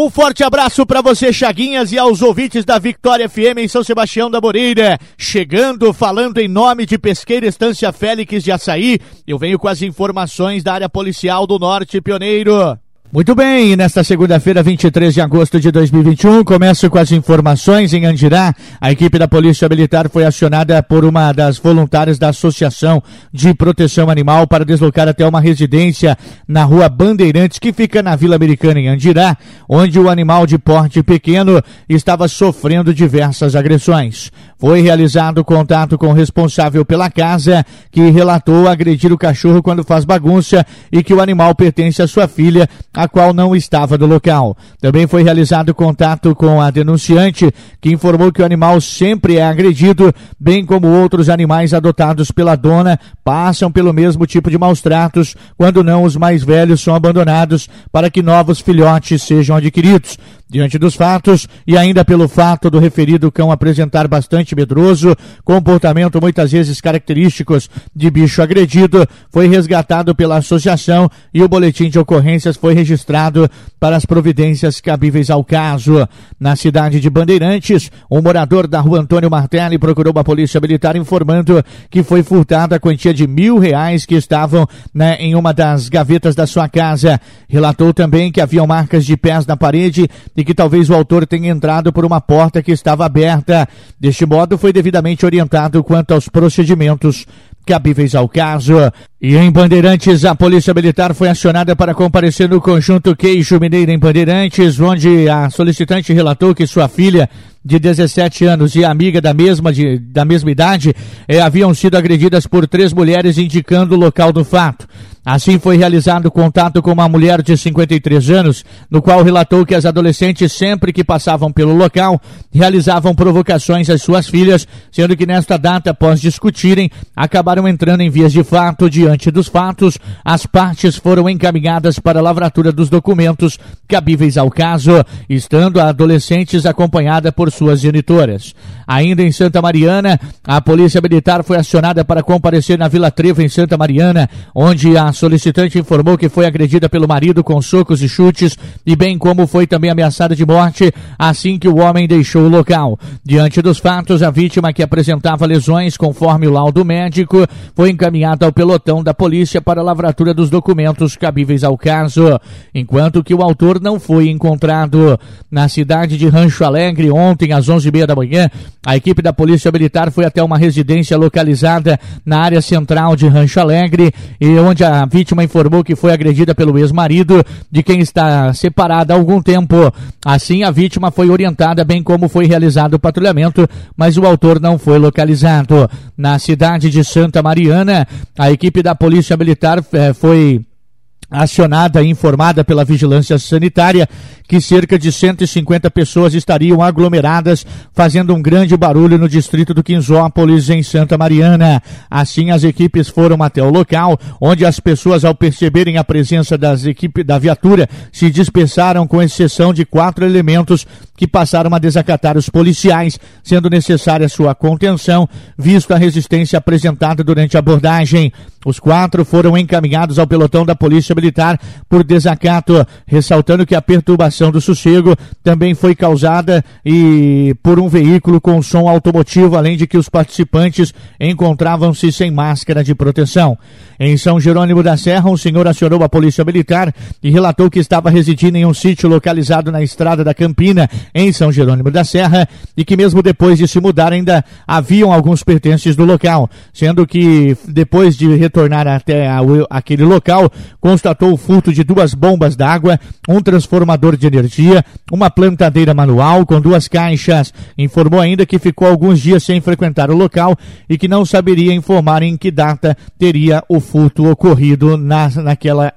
Um forte abraço para você, Chaguinhas, e aos ouvintes da Vitória FM em São Sebastião da Moreira. Chegando, falando em nome de Pesqueiro Estância Félix de Açaí, eu venho com as informações da área policial do Norte Pioneiro. Muito bem, nesta segunda-feira, 23 de agosto de 2021, começo com as informações em Andirá. A equipe da Polícia Militar foi acionada por uma das voluntárias da Associação de Proteção Animal para deslocar até uma residência na rua Bandeirantes, que fica na Vila Americana, em Andirá, onde o animal de porte pequeno estava sofrendo diversas agressões. Foi realizado contato com o responsável pela casa, que relatou agredir o cachorro quando faz bagunça e que o animal pertence à sua filha, a qual não estava no local. Também foi realizado contato com a denunciante, que informou que o animal sempre é agredido, bem como outros animais adotados pela dona passam pelo mesmo tipo de maus-tratos, quando não os mais velhos são abandonados para que novos filhotes sejam adquiridos. Diante dos fatos, e ainda pelo fato do referido cão apresentar bastante medroso, comportamento muitas vezes característicos de bicho agredido, foi resgatado pela associação e o boletim de ocorrências foi registrado para as providências cabíveis ao caso. Na cidade de Bandeirantes, um morador da rua Antônio Martelli procurou a Polícia Militar informando que foi furtada a quantia de R$1.000 que estavam em uma das gavetas da sua casa. Relatou também que haviam marcas de pés na parede e que talvez o autor tenha entrado por uma porta que estava aberta. Deste modo, foi devidamente orientado quanto aos procedimentos cabíveis ao caso. E em Bandeirantes, a Polícia Militar foi acionada para comparecer no conjunto Queijo Mineiro em Bandeirantes, onde a solicitante relatou que sua filha de 17 anos e amiga da mesma idade haviam sido agredidas por 3 mulheres, indicando o local do fato. Assim, foi realizado contato com uma mulher de 53 anos, no qual relatou que as adolescentes, sempre que passavam pelo local, realizavam provocações às suas filhas, sendo que nesta data, após discutirem, acabaram entrando em vias de fato. Diante dos fatos, as partes foram encaminhadas para a lavratura dos documentos cabíveis ao caso, estando a adolescentes acompanhada por suas genitoras. Ainda em Santa Mariana, a Polícia Militar foi acionada para comparecer na Vila Treva, em Santa Mariana, onde a solicitante informou que foi agredida pelo marido com socos e chutes, e bem como foi também ameaçada de morte assim que o homem deixou o local. Diante dos fatos, a vítima, que apresentava lesões conforme o laudo médico, foi encaminhada ao pelotão da polícia para a lavratura dos documentos cabíveis ao caso, enquanto que o autor não foi encontrado. Na cidade de Rancho Alegre, ontem, às 11h30 da manhã, a equipe da Polícia Militar foi até uma residência localizada na área central de Rancho Alegre, e onde a vítima informou que foi agredida pelo ex-marido, de quem está separada há algum tempo. Assim, a vítima foi orientada, bem como foi realizado o patrulhamento, mas o autor não foi localizado. Na cidade de Santa Mariana, a equipe da Polícia Militar foi acionada e informada pela Vigilância Sanitária que cerca de 150 pessoas estariam aglomeradas, fazendo um grande barulho no distrito do Quinzópolis, em Santa Mariana. Assim, as equipes foram até o local, onde as pessoas, ao perceberem a presença das equipes da viatura, se dispersaram, com exceção de 4 elementos que passaram a desacatar os policiais, sendo necessária sua contenção, visto a resistência apresentada durante a abordagem. Os 4 foram encaminhados ao pelotão da Polícia Militar por desacato, ressaltando que a perturbação do sossego também foi causada por um veículo com som automotivo, além de que os participantes encontravam-se sem máscara de proteção. Em São Jerônimo da Serra, um senhor acionou a Polícia Militar e relatou que estava residindo em um sítio localizado na estrada da Campina, em São Jerônimo da Serra, e que mesmo depois de se mudar ainda haviam alguns pertences do local, sendo que depois de retornar até aquele local, constatou o furto de 2 bombas d'água, um transformador de energia, uma plantadeira manual com 2 caixas. Informou ainda que ficou alguns dias sem frequentar o local e que não saberia informar em que data teria o furto ocorrido naquele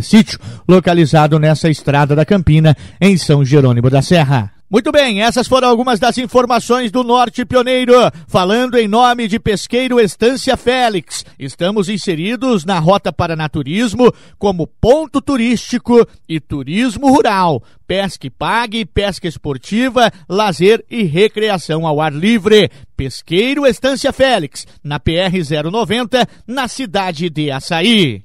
sítio localizado nessa estrada da Campina, em São Jerônimo da Serra. Muito bem, essas foram algumas das informações do Norte Pioneiro, falando em nome de Pesqueiro Estância Félix. Estamos inseridos na Rota Paraná Turismo como ponto turístico e turismo rural. Pesca e pague, pesca esportiva, lazer e recreação ao ar livre. Pesqueiro Estância Félix, na PR 090, na cidade de Açaí.